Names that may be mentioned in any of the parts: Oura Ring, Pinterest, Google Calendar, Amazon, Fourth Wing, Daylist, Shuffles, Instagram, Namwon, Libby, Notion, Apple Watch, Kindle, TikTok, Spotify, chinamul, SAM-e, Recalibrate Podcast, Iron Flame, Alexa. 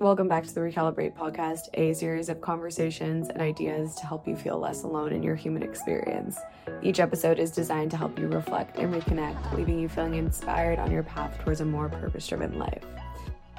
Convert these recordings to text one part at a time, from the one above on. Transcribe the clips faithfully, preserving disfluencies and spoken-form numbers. Welcome back to the Recalibrate Podcast, a series of conversations and ideas to help you feel less alone in your human experience. Each episode is designed to help you reflect and reconnect, leaving you feeling inspired on your path towards a more purpose-driven life.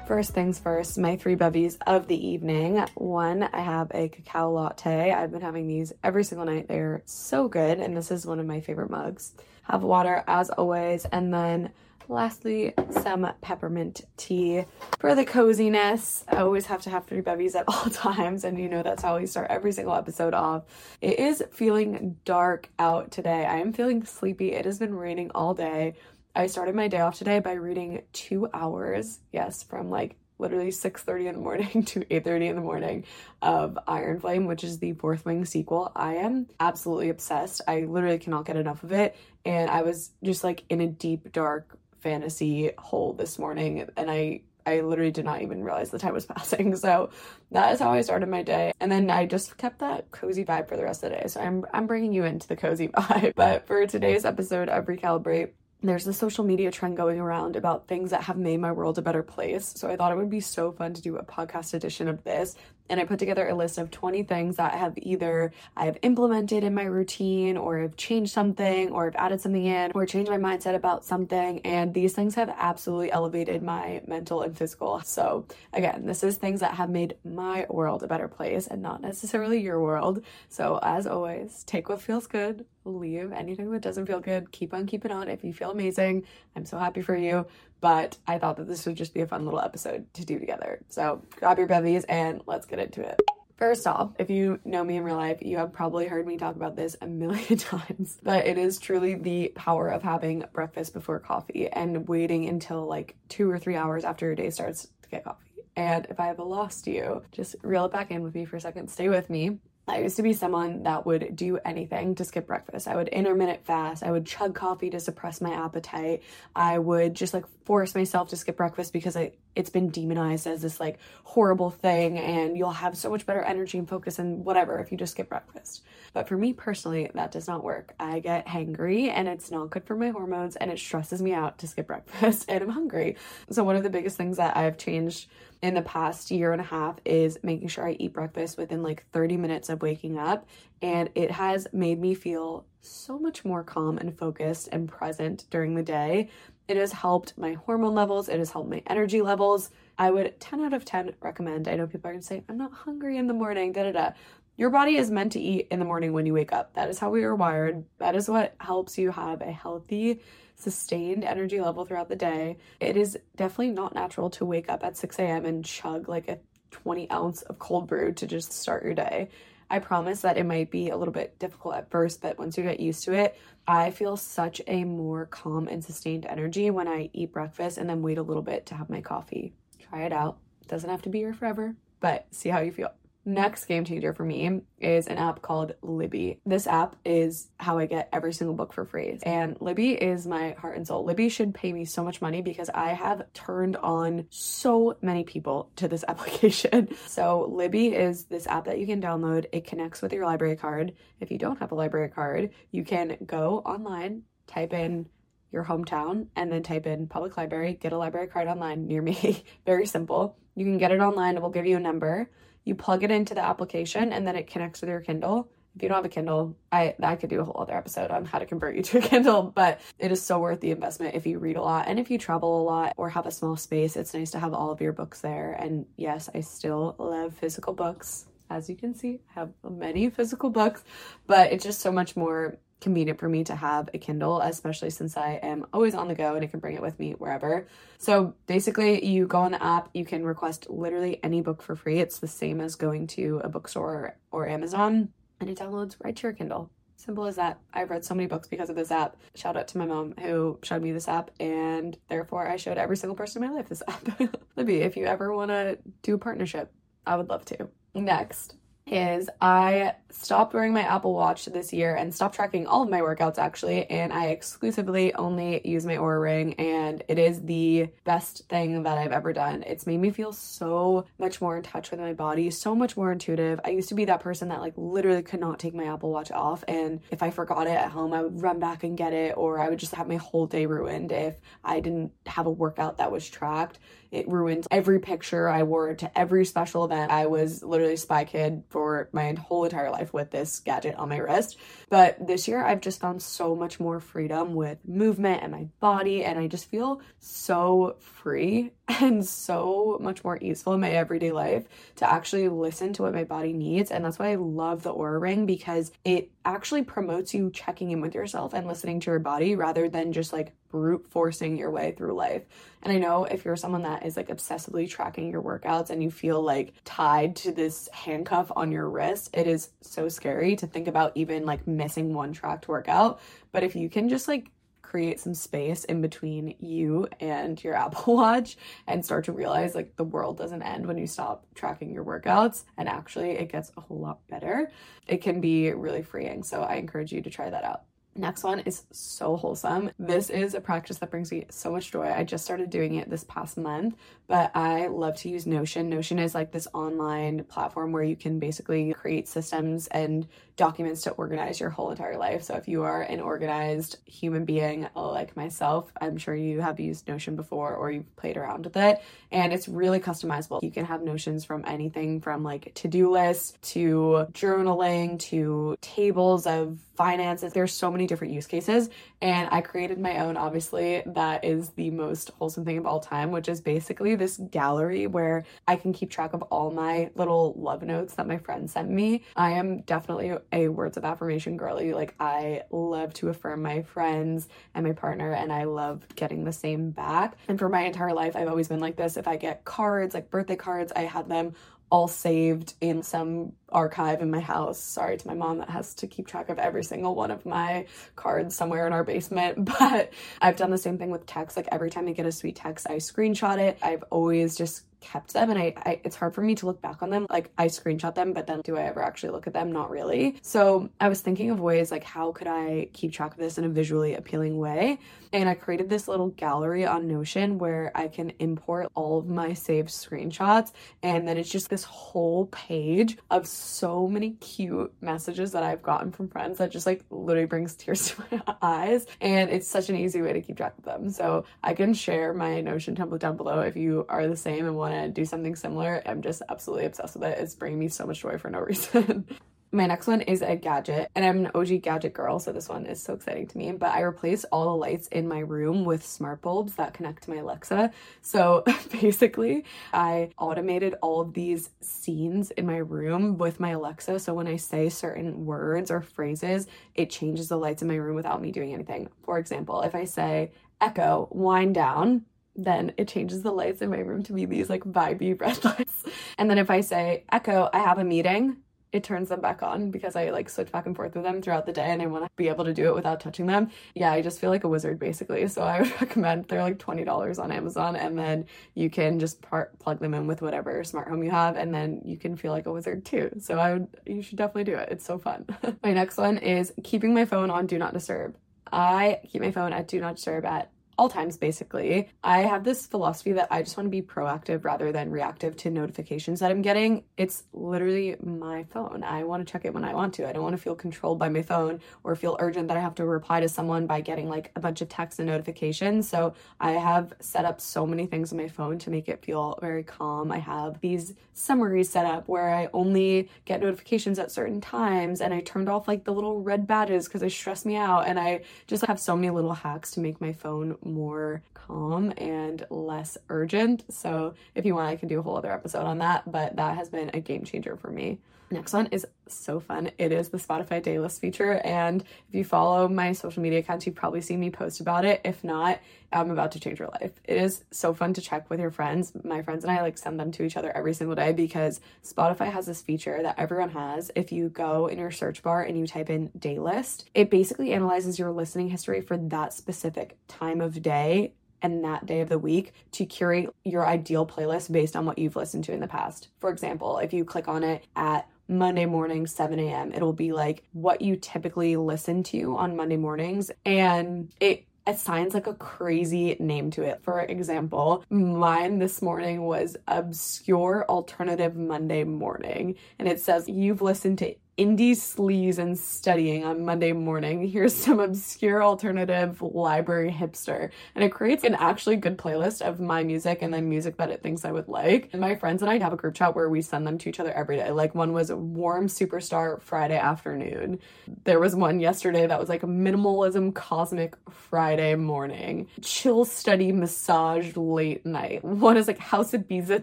First things first, my three bevies of the evening. One, I have a cacao latte. I've been having these every single night. They're so good, and this is one of my favorite mugs. Have water, as always, and then lastly, some peppermint tea for the coziness. I always have to have three bevies at all times, and you know that's how we start every single episode off. It is feeling dark out today. I am feeling sleepy. It has been raining all day. I started my day off today by reading two hours, yes, from like literally six thirty in the morning to eight thirty in the morning of Iron Flame, which is the Fourth Wing sequel. I am absolutely obsessed. I literally cannot get enough of it. And I was just like in a deep, dark fantasy hole this morning. And I I literally did not even realize the time was passing. So that is how I started my day. And then I just kept that cozy vibe for the rest of the day. So I'm, I'm bringing you into the cozy vibe. But for today's episode of Recalibrate, there's a social media trend going around about things that have made my world a better place. So I thought it would be so fun to do a podcast edition of this. And I put together a list of twenty things that have either I've implemented in my routine, or I've changed something, or I've added something in, or changed my mindset about something. And these things have absolutely elevated my mental and physical. So again, this is things that have made my world a better place and not necessarily your world. So as always, take what feels good, leave anything that doesn't feel good, keep on keeping on. If you feel amazing, I'm so happy for you. But I thought that this would just be a fun little episode to do together. So grab your bevies and let's get into it. First off, if you know me in real life, you have probably heard me talk about this a million times, but it is truly the power of having breakfast before coffee and waiting until like two or three hours after your day starts to get coffee. And if I have lost you, just reel it back in with me for a second. Stay with me. I used to be someone that would do anything to skip breakfast. I would intermittent fast. I would chug coffee to suppress my appetite. I would just like force myself to skip breakfast because I, it's been demonized as this like horrible thing, and you'll have so much better energy and focus and whatever if you just skip breakfast. But for me personally, that does not work. I get hangry and it's not good for my hormones, and it stresses me out to skip breakfast and I'm hungry. So one of the biggest things that I've changed in the past year and a half is making sure I eat breakfast within like thirty minutes of waking up, and it has made me feel so much more calm and focused and present during the day. It has helped my hormone levels. It has helped my energy levels. I would ten out of ten recommend. I know people are going to say, I'm not hungry in the morning, da da da. Your body is meant to eat in the morning when you wake up. That is how we are wired. That is what helps you have a healthy, sustained energy level throughout the day. It is definitely not natural to wake up at six a.m. and chug like a twenty ounce of cold brew to just start your day. I promise that it might be a little bit difficult at first, but once you get used to it, I feel such a more calm and sustained energy when I eat breakfast and then wait a little bit to have my coffee. Try it out. Doesn't have to be here forever, but see how you feel. Next game changer for me is an app called Libby. This app is how I get every single book for free. And Libby is my heart and soul. Libby should pay me so much money because I have turned on so many people to this application. So Libby is this app that you can download. It connects with your library card. If you don't have a library card, you can go online, type in your hometown, and then type in public library, get a library card online near me. Very simple. You can get it online. It will give you a number. You plug it into the application and then it connects with your Kindle. If you don't have a Kindle, I, I could do a whole other episode on how to convert you to a Kindle, but it is so worth the investment if you read a lot. And if you travel a lot or have a small space, it's nice to have all of your books there. And yes, I still love physical books. As you can see, I have many physical books, but it's just so much more convenient for me to have a Kindle, especially since I am always on the go and I can bring it with me wherever. So basically, you go on the app, you can request literally any book for free. It's the same as going to a bookstore or, or Amazon, and it downloads right to your Kindle. Simple as that. I've read so many books because of this app. Shout out to my mom who showed me this app, and therefore I showed every single person in my life this app. Libby, if you ever want to do a partnership, I would love to. Next is I stopped wearing my Apple Watch this year and stopped tracking all of my workouts actually, and I exclusively only use my Oura Ring, and it is the best thing that I've ever done. It's made me feel so much more in touch with my body, so much more intuitive. I used to be that person that like literally could not take my Apple Watch off, and if I forgot it at home, I would run back and get it, or I would just have my whole day ruined if I didn't have a workout that was tracked. It ruined every picture I wore to every special event. I was literally Spy Kid for my whole entire life with this gadget on my wrist. But this year, I've just found so much more freedom with movement and my body, and I just feel so free and so much more easeful in my everyday life to actually listen to what my body needs. And that's why I love the Oura Ring, because it actually promotes you checking in with yourself and listening to your body rather than just like brute forcing your way through life. And I know if you're someone that is like obsessively tracking your workouts and you feel like tied to this handcuff on your wrist, it is so scary to think about even like missing one tracked workout. But if you can just like create some space in between you and your Apple Watch and start to realize like the world doesn't end when you stop tracking your workouts, and actually it gets a whole lot better, it can be really freeing. So I encourage you to try that out. Next one is so wholesome. This is a practice that brings me so much joy. I just started doing it this past month, but I love to use Notion. Notion is like this online platform where you can basically create systems and documents to organize your whole entire life. So if you are an organized human being like myself, I'm sure you have used Notion before or you've played around with it. And it's really customizable. You can have notions from anything from like to-do lists to journaling to tables of finances. There's so many different use cases, and I created my own, obviously, that is the most wholesome thing of all time, which is basically this gallery where I can keep track of all my little love notes that my friends sent me. I am definitely a words of affirmation girly. Like, I love to affirm my friends and my partner, and I love getting the same back. And for my entire life, I've always been like this. If I get cards, like birthday cards, I had them all saved in some archive in my house. Sorry to my mom that has to keep track of every single one of my cards somewhere in our basement. But I've done the same thing with texts. Like every time I get a sweet text, I screenshot it. I've always just kept them, and I, I it's hard for me to look back on them. Like, I screenshot them, but then do I ever actually look at them? Not really. So I was thinking of ways like, how could I keep track of this in a visually appealing way? And I created this little gallery on Notion where I can import all of my saved screenshots, and then it's just this whole page of so many cute messages that I've gotten from friends that just like literally brings tears to my eyes, and it's such an easy way to keep track of them. So I can share my Notion template down below if you are the same and want to do something similar. I'm just absolutely obsessed with it. It's bringing me so much joy for no reason. My next one is a gadget, and I'm an O G gadget girl, so this one is so exciting to me, but I replaced all the lights in my room with smart bulbs that connect to my Alexa. So basically, I automated all of these scenes in my room with my Alexa, so when I say certain words or phrases, it changes the lights in my room without me doing anything. For example, if I say, echo, wind down, then it changes the lights in my room to be these like vibey red lights. And then if I say, echo, I have a meeting, it turns them back on, because I like switch back and forth with them throughout the day, and I want to be able to do it without touching them. Yeah, I just feel like a wizard basically. So I would recommend, they're like twenty dollars on Amazon, and then you can just part, plug them in with whatever smart home you have, and then you can feel like a wizard too. So I would, you should definitely do it. It's so fun. My next one is keeping my phone on Do Not Disturb. I keep my phone at Do Not Disturb at all times, basically. I have this philosophy that I just want to be proactive rather than reactive to notifications that I'm getting. It's literally my phone. I want to check it when I want to. I don't want to feel controlled by my phone or feel urgent that I have to reply to someone by getting like a bunch of texts and notifications. So I have set up so many things on my phone to make it feel very calm. I have these summaries set up where I only get notifications at certain times, and I turned off like the little red badges because they stress me out, and I just have so many little hacks to make my phone more calm and less urgent. So if you want, I can do a whole other episode on that, but that has been a game changer for me. Next one is so fun. It is the Spotify Daylist feature, and if you follow my social media accounts, you've probably seen me post about it. If not, I'm about to change your life. It is so fun to check with your friends. My friends and I like send them to each other every single day, because Spotify has this feature that everyone has. If you go in your search bar and you type in Daylist, it basically analyzes your listening history for that specific time of day and that day of the week to curate your ideal playlist based on what you've listened to in the past. For example, if you click on it at Monday morning, seven a.m., it'll be like what you typically listen to on Monday mornings, and it assigns like a crazy name to it. For example, mine this morning was Obscure Alternative Monday Morning, and it says you've listened to indie sleaze and studying on Monday morning. Here's some obscure alternative library hipster. And it creates an actually good playlist of my music and then music that it thinks I would like. And my friends and I have a group chat where we send them to each other every day. Like one was Warm Superstar Friday afternoon. There was one yesterday that was like Minimalism Cosmic Friday morning. Chill Study Massage late night. One is like House Ibiza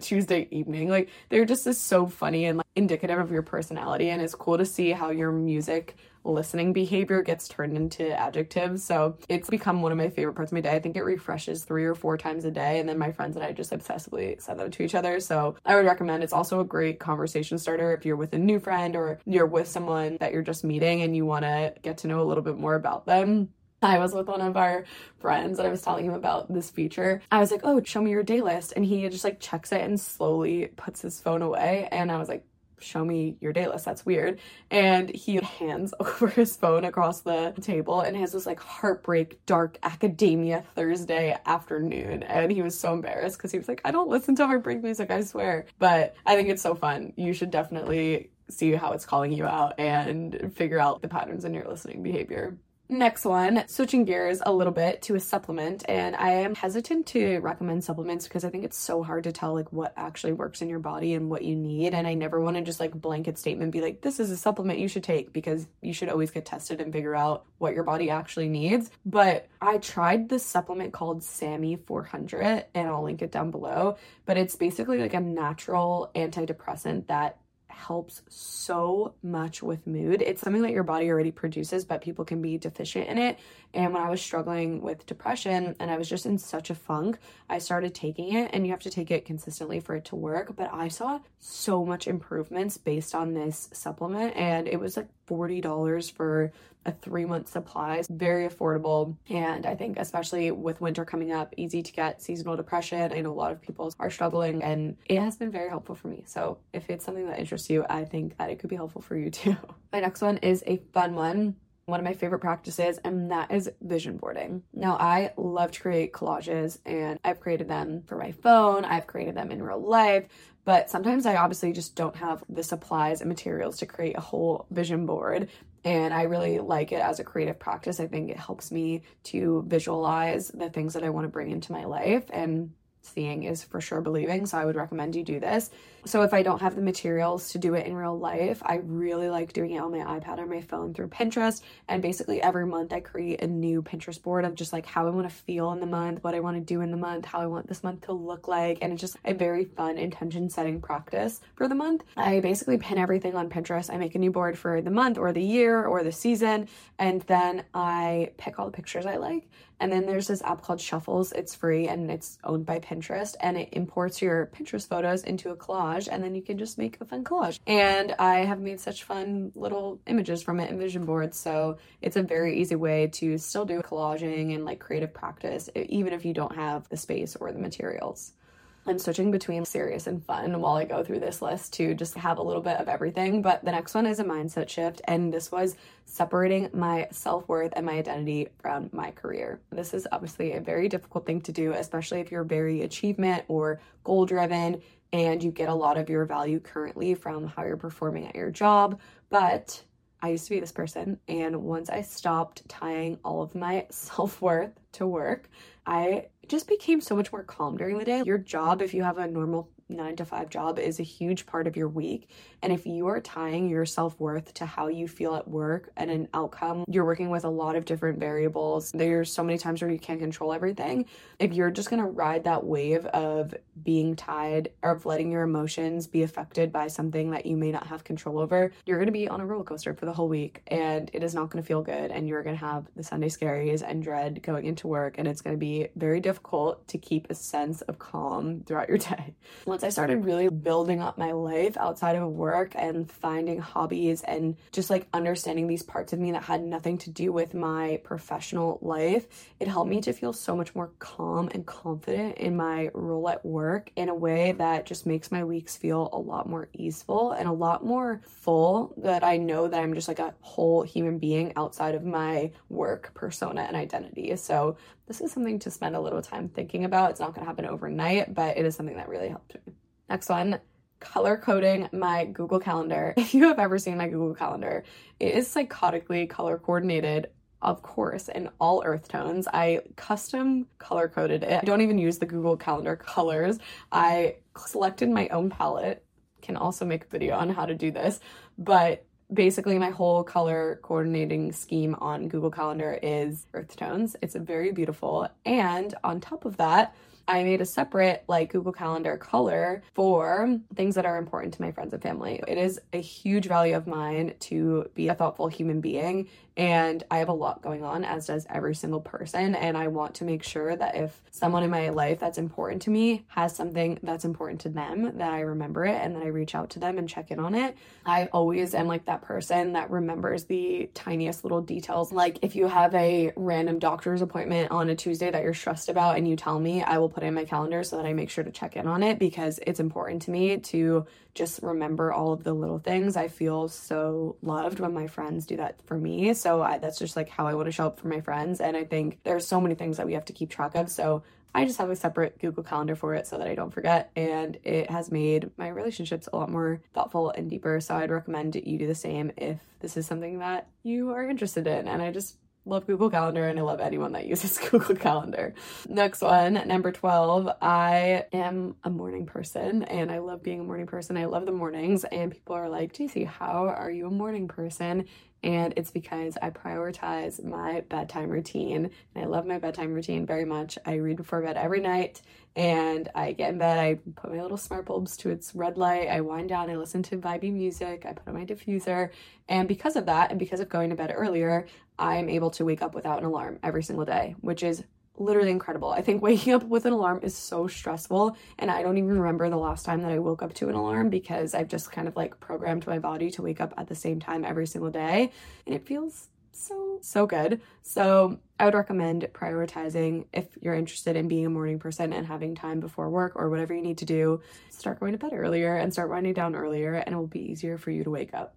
Tuesday evening. Like they're just is so funny and like indicative of your personality, and it's cool to see how your music listening behavior gets turned into adjectives. So it's become one of my favorite parts of my day. I think it refreshes three or four times a day, and then my friends and I just obsessively send them to each other. So I would recommend it's also a great conversation starter if you're with a new friend or you're with someone that you're just meeting and you want to get to know a little bit more about them. I was with one of our friends and I was telling him about this feature. I was like, oh, show me your Daylist. And he just like checks it and slowly puts his phone away. And I was like, show me your Daylist, that's weird. And he hands over his phone across the table and has this like heartbreak, dark academia Thursday afternoon. And he was so embarrassed because he was like, I don't listen to heartbreak music, I swear. But I think it's so fun. You should definitely see how it's calling you out and figure out the patterns in your listening behavior. Next one, switching gears a little bit to a supplement, and I am hesitant to recommend supplements because I think it's so hard to tell like what actually works in your body and what you need, and I never want to just like blanket statement be like, this is a supplement you should take, because you should always get tested and figure out what your body actually needs. But I tried this supplement called SAM-e four hundred, and I'll link it down below, but it's basically like a natural antidepressant that helps so much with mood. It's something that your body already produces, but people can be deficient in it. And when I was struggling with depression and I was just in such a funk, I started taking it, and you have to take it consistently for it to work. But I saw so much improvements based on this supplement, and it was like forty dollars for a three-month supply. Very affordable, and I think especially with winter coming up, easy to get seasonal depression. I know a lot of people are struggling, and it has been very helpful for me. So if it's something that interests you, I think that it could be helpful for you too. My next one is a fun one. One of my favorite practices, and that is vision boarding. Now, I love to create collages, and I've created them for my phone. I've created them in real life, but sometimes I obviously just don't have the supplies and materials to create a whole vision board. And I really like it as a creative practice. I think it helps me to visualize the things that I want to bring into my life, and seeing is for sure believing, so I would recommend you do this. So if I don't have the materials to do it in real life, I really like doing it on my iPad or my phone through Pinterest. And basically every month I create a new Pinterest board of just like how I want to feel in the month, what I want to do in the month, how I want this month to look like. And it's just a very fun intention setting practice for the month. I basically pin everything on Pinterest. I make a new board for the month or the year or the season, and then I pick all the pictures I like. And then there's this app called Shuffles. It's free and it's owned by Pinterest, and it imports your Pinterest photos into a collage, and then you can just make a fun collage. And I have made such fun little images from it and vision boards. So it's a very easy way to still do collaging and like creative practice, even if you don't have the space or the materials. I'm switching between serious and fun while I go through this list to just have a little bit of everything. But the next one is a mindset shift, and this was separating my self-worth and my identity from my career. This is obviously a very difficult thing to do, especially if you're very achievement or goal-driven and you get a lot of your value currently from how you're performing at your job. But I used to be this person, and once I stopped tying all of my self-worth to work, I just became so much more calm during the day. Your job, if you have a normal nine to five job, is a huge part of your week. And if you are tying your self-worth to how you feel at work and an outcome, you're working with a lot of different variables. There's so many times where you can't control everything. If you're just going to ride that wave of being tied or of letting your emotions be affected by something that you may not have control over, you're going to be on a roller coaster for the whole week, and it is not going to feel good. And you're going to have the Sunday scaries and dread going into work, and it's going to be very difficult to keep a sense of calm throughout your day. Once I started really building up my life outside of work and finding hobbies and just like understanding these parts of me that had nothing to do with my professional life, it helped me to feel so much more calm and confident in my role at work in a way that just makes my weeks feel a lot more easeful and a lot more full, that I know that I'm just like a whole human being outside of my work persona and identity. So this is something to spend a little time thinking about. It's not going to happen overnight, but it is something that really helped me. Next one, color coding my Google Calendar. If you have ever seen my Google Calendar, it is psychotically color coordinated, of course, in all earth tones. I custom color coded it. I don't even use the Google Calendar colors. I selected my own palette. Can also make a video on how to do this, but basically my whole color coordinating scheme on Google Calendar is earth tones. It's very beautiful. And on top of that, I made a separate like Google Calendar color for things that are important to my friends and family. It is a huge value of mine to be a thoughtful human being, and I have a lot going on, as does every single person, and I want to make sure that if someone in my life that's important to me has something that's important to them, that I remember it and that I reach out to them and check in on it. I always am like that person that remembers the tiniest little details. Like if you have a random doctor's appointment on a Tuesday that you're stressed about and you tell me, I will put in my calendar so that I make sure to check in on it, because it's important to me to just remember all of the little things. I feel so loved when my friends do that for me. So I, that's just like how I want to show up for my friends. And I think there's so many things that we have to keep track of. So I just have a separate Google Calendar for it so that I don't forget. And it has made my relationships a lot more thoughtful and deeper. So I'd recommend you do the same if this is something that you are interested in. And I just love Google Calendar, and I love anyone that uses Google Calendar. Next one, number twelve, I am a morning person, and I love being a morning person. I love the mornings, and people are like, J C, how are you a morning person? And it's because I prioritize my bedtime routine, and I love my bedtime routine very much. I read before bed every night, and I get in bed, I put my little smart bulbs to its red light, I wind down, I listen to vibey music, I put on my diffuser, and because of that, and because of going to bed earlier, I'm able to wake up without an alarm every single day, which is literally incredible. I think waking up with an alarm is so stressful, and I don't even remember the last time that I woke up to an alarm, because I've just kind of like programmed my body to wake up at the same time every single day, and it feels so, so good. So I would recommend prioritizing if you're interested in being a morning person and having time before work or whatever you need to do. Start going to bed earlier and start winding down earlier, and it will be easier for you to wake up.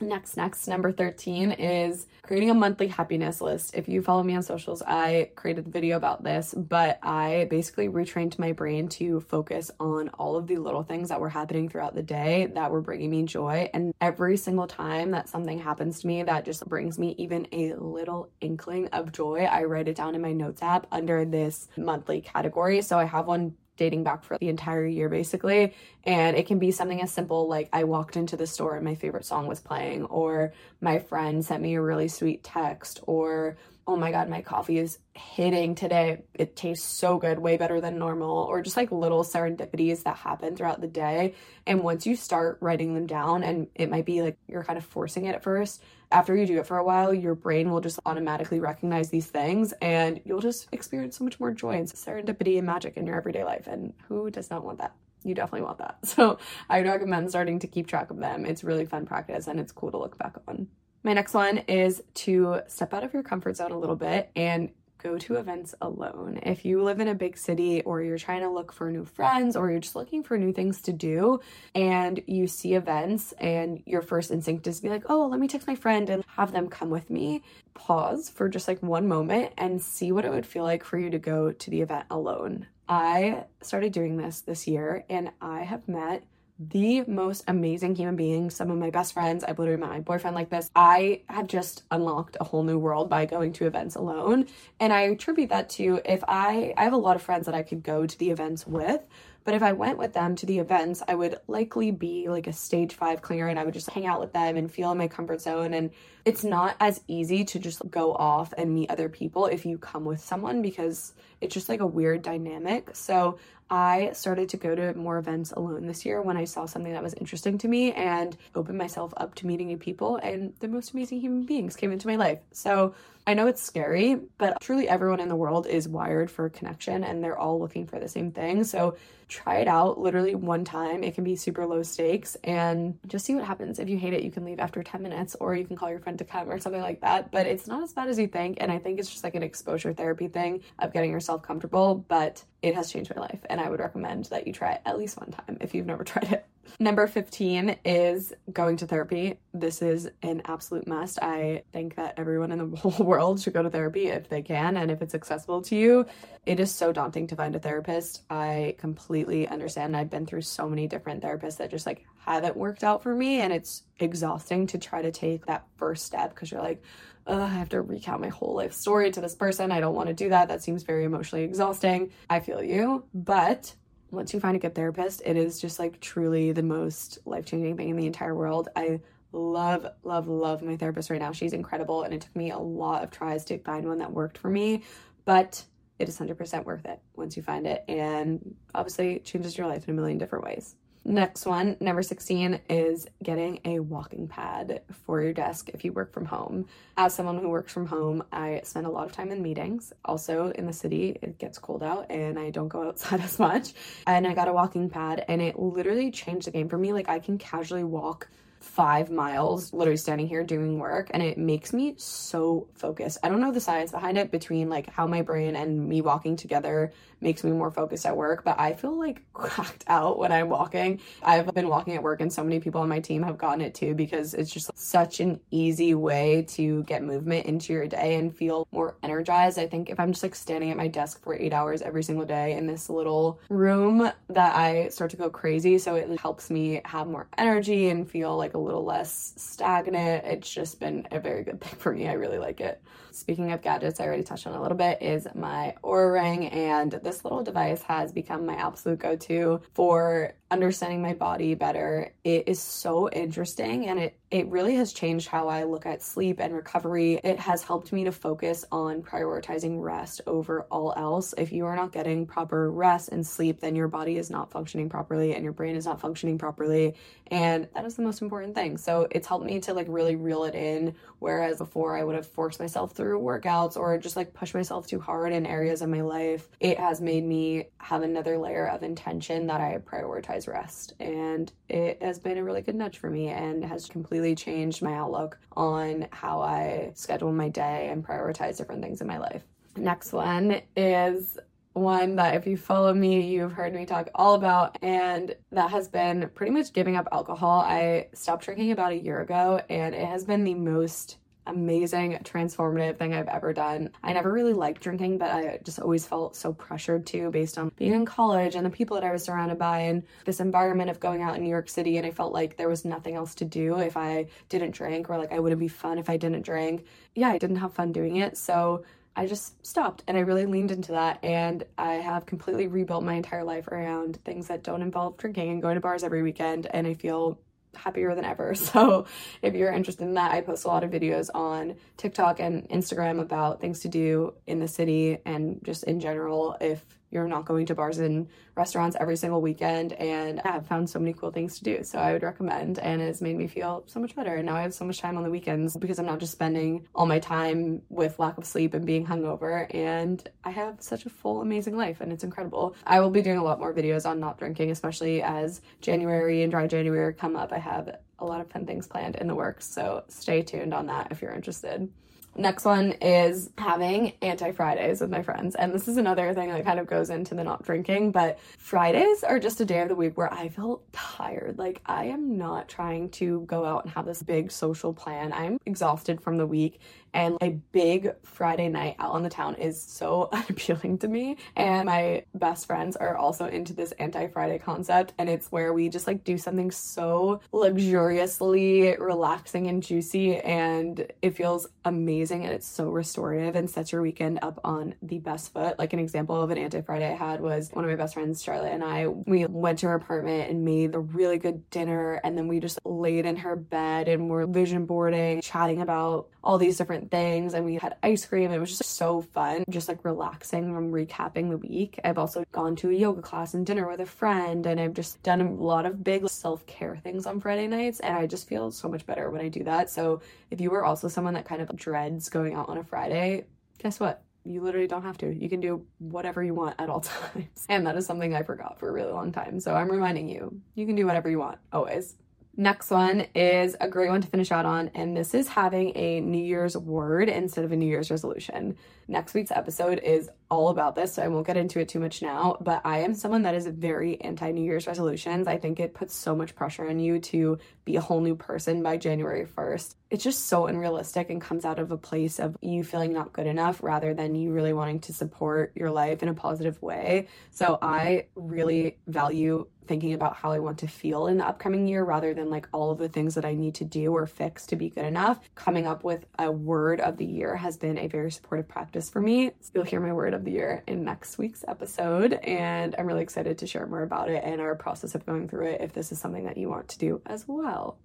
Next, next, number thirteen is creating a monthly happiness list. If you follow me on socials, I created a video about this, but I basically retrained my brain to focus on all of the little things that were happening throughout the day that were bringing me joy. And every single time that something happens to me that just brings me even a little inkling of joy, I write it down in my notes app under this monthly category. So I have one dating back for the entire year basically, and it can be something as simple like I walked into the store and my favorite song was playing, or my friend sent me a really sweet text, or oh my god, my coffee is hitting today, it tastes so good, way better than normal, or just like little serendipities that happen throughout the day. And once you start writing them down, and it might be like you're kind of forcing it at first, after you do it for a while, your brain will just automatically recognize these things, and you'll just experience so much more joy and serendipity and magic in your everyday life. And who does not want that? You definitely want that. So I recommend starting to keep track of them. It's really fun practice, and it's cool to look back on. My next one is to step out of your comfort zone a little bit and go to events alone. If you live in a big city, or you're trying to look for new friends, or you're just looking for new things to do, and you see events and your first instinct is to be like, oh, well, let me text my friend and have them come with me. Pause for just like one moment and see what it would feel like for you to go to the event alone. I started doing this this year, and I have met the most amazing human being, some of my best friends. I've literally met my boyfriend like this. I have just unlocked a whole new world by going to events alone. And I attribute that to if I, I have a lot of friends that I could go to the events with, but if I went with them to the events, I would likely be like a stage five clinger, and I would just hang out with them and feel in my comfort zone. And it's not as easy to just go off and meet other people if you come with someone, because it's just like a weird dynamic. So I started to go to more events alone this year when I saw something that was interesting to me, and opened myself up to meeting new people, and the most amazing human beings came into my life. So I know it's scary, but truly everyone in the world is wired for connection, and they're all looking for the same thing. So try it out literally one time. It can be super low stakes, and just see what happens. If you hate it, you can leave after ten minutes, or you can call your friend to come or something like that. But it's not as bad as you think. And I think it's just like an exposure therapy thing of getting yourself comfortable, but it has changed my life. And I would recommend that you try it at least one time if you've never tried it. Number fifteen is going to therapy. This is an absolute must. I think that everyone in the whole world should go to therapy if they can and if it's accessible to you. It is so daunting to find a therapist. I completely understand. I've been through so many different therapists that just like haven't worked out for me, and it's exhausting to try to take that first step because you're like, ugh, I have to recount my whole life story to this person. I don't want to do that. That seems very emotionally exhausting. I feel you, but once you find a good therapist, it is just like truly the most life-changing thing in the entire world. I love, love, love my therapist right now. She's incredible, and it took me a lot of tries to find one that worked for me, but it is one hundred percent worth it once you find it, and obviously it changes your life in a million different ways. Next one, number sixteen, is getting a walking pad for your desk if you work from home. As someone who works from home, I spend a lot of time in meetings. Also, in the city, it gets cold out and I don't go outside as much. And I got a walking pad and it literally changed the game for me. Like, I can casually walk five miles, literally standing here doing work, and it makes me so focused. I don't know the science behind it between like how my brain and me walking together makes me more focused at work, but I feel like cracked out when I'm walking. I've been walking at work and so many people on my team have gotten it too, because it's just such an easy way to get movement into your day and feel more energized. I think if I'm just like standing at my desk for eight hours every single day in this little room, that I start to go crazy. So it helps me have more energy and feel like a little less stagnant. It's just been a very good thing for me. I really like it. Speaking of gadgets, I already touched on a little bit, is my Oura Ring, and this little device has become my absolute go-to for understanding my body better. It is so interesting, and it It really has changed how I look at sleep and recovery. It has helped me to focus on prioritizing rest over all else. If you are not getting proper rest and sleep, then your body is not functioning properly and your brain is not functioning properly. And that is the most important thing. So it's helped me to like really reel it in. Whereas before I would have forced myself through workouts or just like pushed myself too hard in areas of my life. It has made me have another layer of intention that I prioritize rest. And it has been a really good nudge for me and has completely changed my outlook on how I schedule my day and prioritize different things in my life. Next one is one that if you follow me, you've heard me talk all about, and that has been pretty much giving up alcohol. I stopped drinking about a year ago, and it has been the most amazing, transformative thing I've ever done. I never really liked drinking, but I just always felt so pressured to, based on being in college and the people that I was surrounded by and this environment of going out in New York City, and I felt like there was nothing else to do if I didn't drink, or like I wouldn't be fun if I didn't drink. Yeah, I didn't have fun doing it, so I just stopped, and I really leaned into that, and I have completely rebuilt my entire life around things that don't involve drinking and going to bars every weekend, and I feel happier than ever. So if you're interested in that, I post a lot of videos on TikTok and Instagram about things to do in the city and just in general if you're not going to bars and restaurants every single weekend, and I've found so many cool things to do. So I would recommend, and it's made me feel so much better. And now I have so much time on the weekends because I'm not just spending all my time with lack of sleep and being hungover, and I have such a full, amazing life, and it's incredible. I will be doing a lot more videos on not drinking, especially as January and dry January come up. I have a lot of fun things planned in the works, so stay tuned on that if you're interested. Next one is having anti-Fridays with my friends. And this is another thing that kind of goes into the not drinking, but Fridays are just a day of the week where I feel tired. Like, I am not trying to go out and have this big social plan. I'm exhausted from the week, and a big Friday night out on the town is so unappealing to me. And my best friends are also into this anti-Friday concept, and it's where we just like do something so luxuriously relaxing and juicy, and it feels amazing. And it's so restorative and sets your weekend up on the best foot. Like, an example of an anti-Friday I had was one of my best friends, Charlotte, and I, we went to her apartment and made a really good dinner, and then we just laid in her bed and were vision boarding, chatting about all these different things, and we had ice cream. It was just so fun, just like relaxing from recapping the week. I've also gone to a yoga class and dinner with a friend, and I've just done a lot of big self-care things on Friday nights, and I just feel so much better when I do that. So if you were also someone that kind of dreads going out on a Friday, guess what? You literally don't have to. You can do whatever you want at all times. And that is something I forgot for a really long time. So I'm reminding you, you can do whatever you want, always. Next one is a great one to finish out on, and this is having a New Year's word instead of a New Year's resolution. Next week's episode is all about this, so I won't get into it too much now, but I am someone that is very anti-New Year's resolutions. I think it puts so much pressure on you to be a whole new person by January first. It's just so unrealistic and comes out of a place of you feeling not good enough rather than you really wanting to support your life in a positive way. So I really value thinking about how I want to feel in the upcoming year rather than like all of the things that I need to do or fix to be good enough. Coming up with a word of the year has been a very supportive practice for me. You'll hear my word of the year in next week's episode, and I'm really excited to share more about it and our process of going through it if this is something that you want to do as well.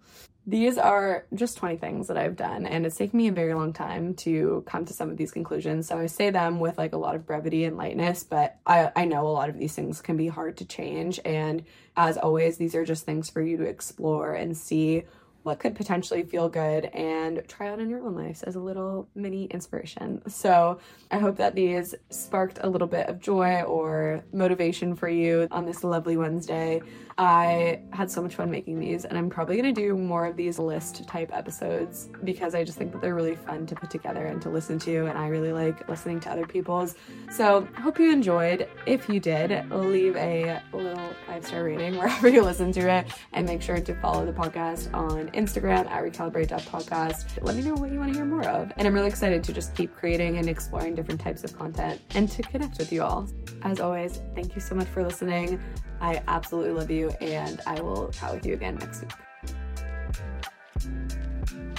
These are just twenty things that I've done, and it's taken me a very long time to come to some of these conclusions. So I say them with like a lot of brevity and lightness, but I, I know a lot of these things can be hard to change. And as always, these are just things for you to explore and see what could potentially feel good and try out in your own lives as a little mini inspiration. So I hope that these sparked a little bit of joy or motivation for you on this lovely Wednesday. I had so much fun making these, and I'm probably going to do more of these list type episodes because I just think that they're really fun to put together and to listen to, and I really like listening to other people's. So I hope you enjoyed. If you did, leave a little five-star rating wherever you listen to it, and make sure to follow the podcast on Instagram at recalibrate dot podcast. Let me know what you want to hear more of, and I'm really excited to just keep creating and exploring different types of content and to connect with you all. As always, thank you so much for listening. I absolutely love you, and I will chat with you again next week.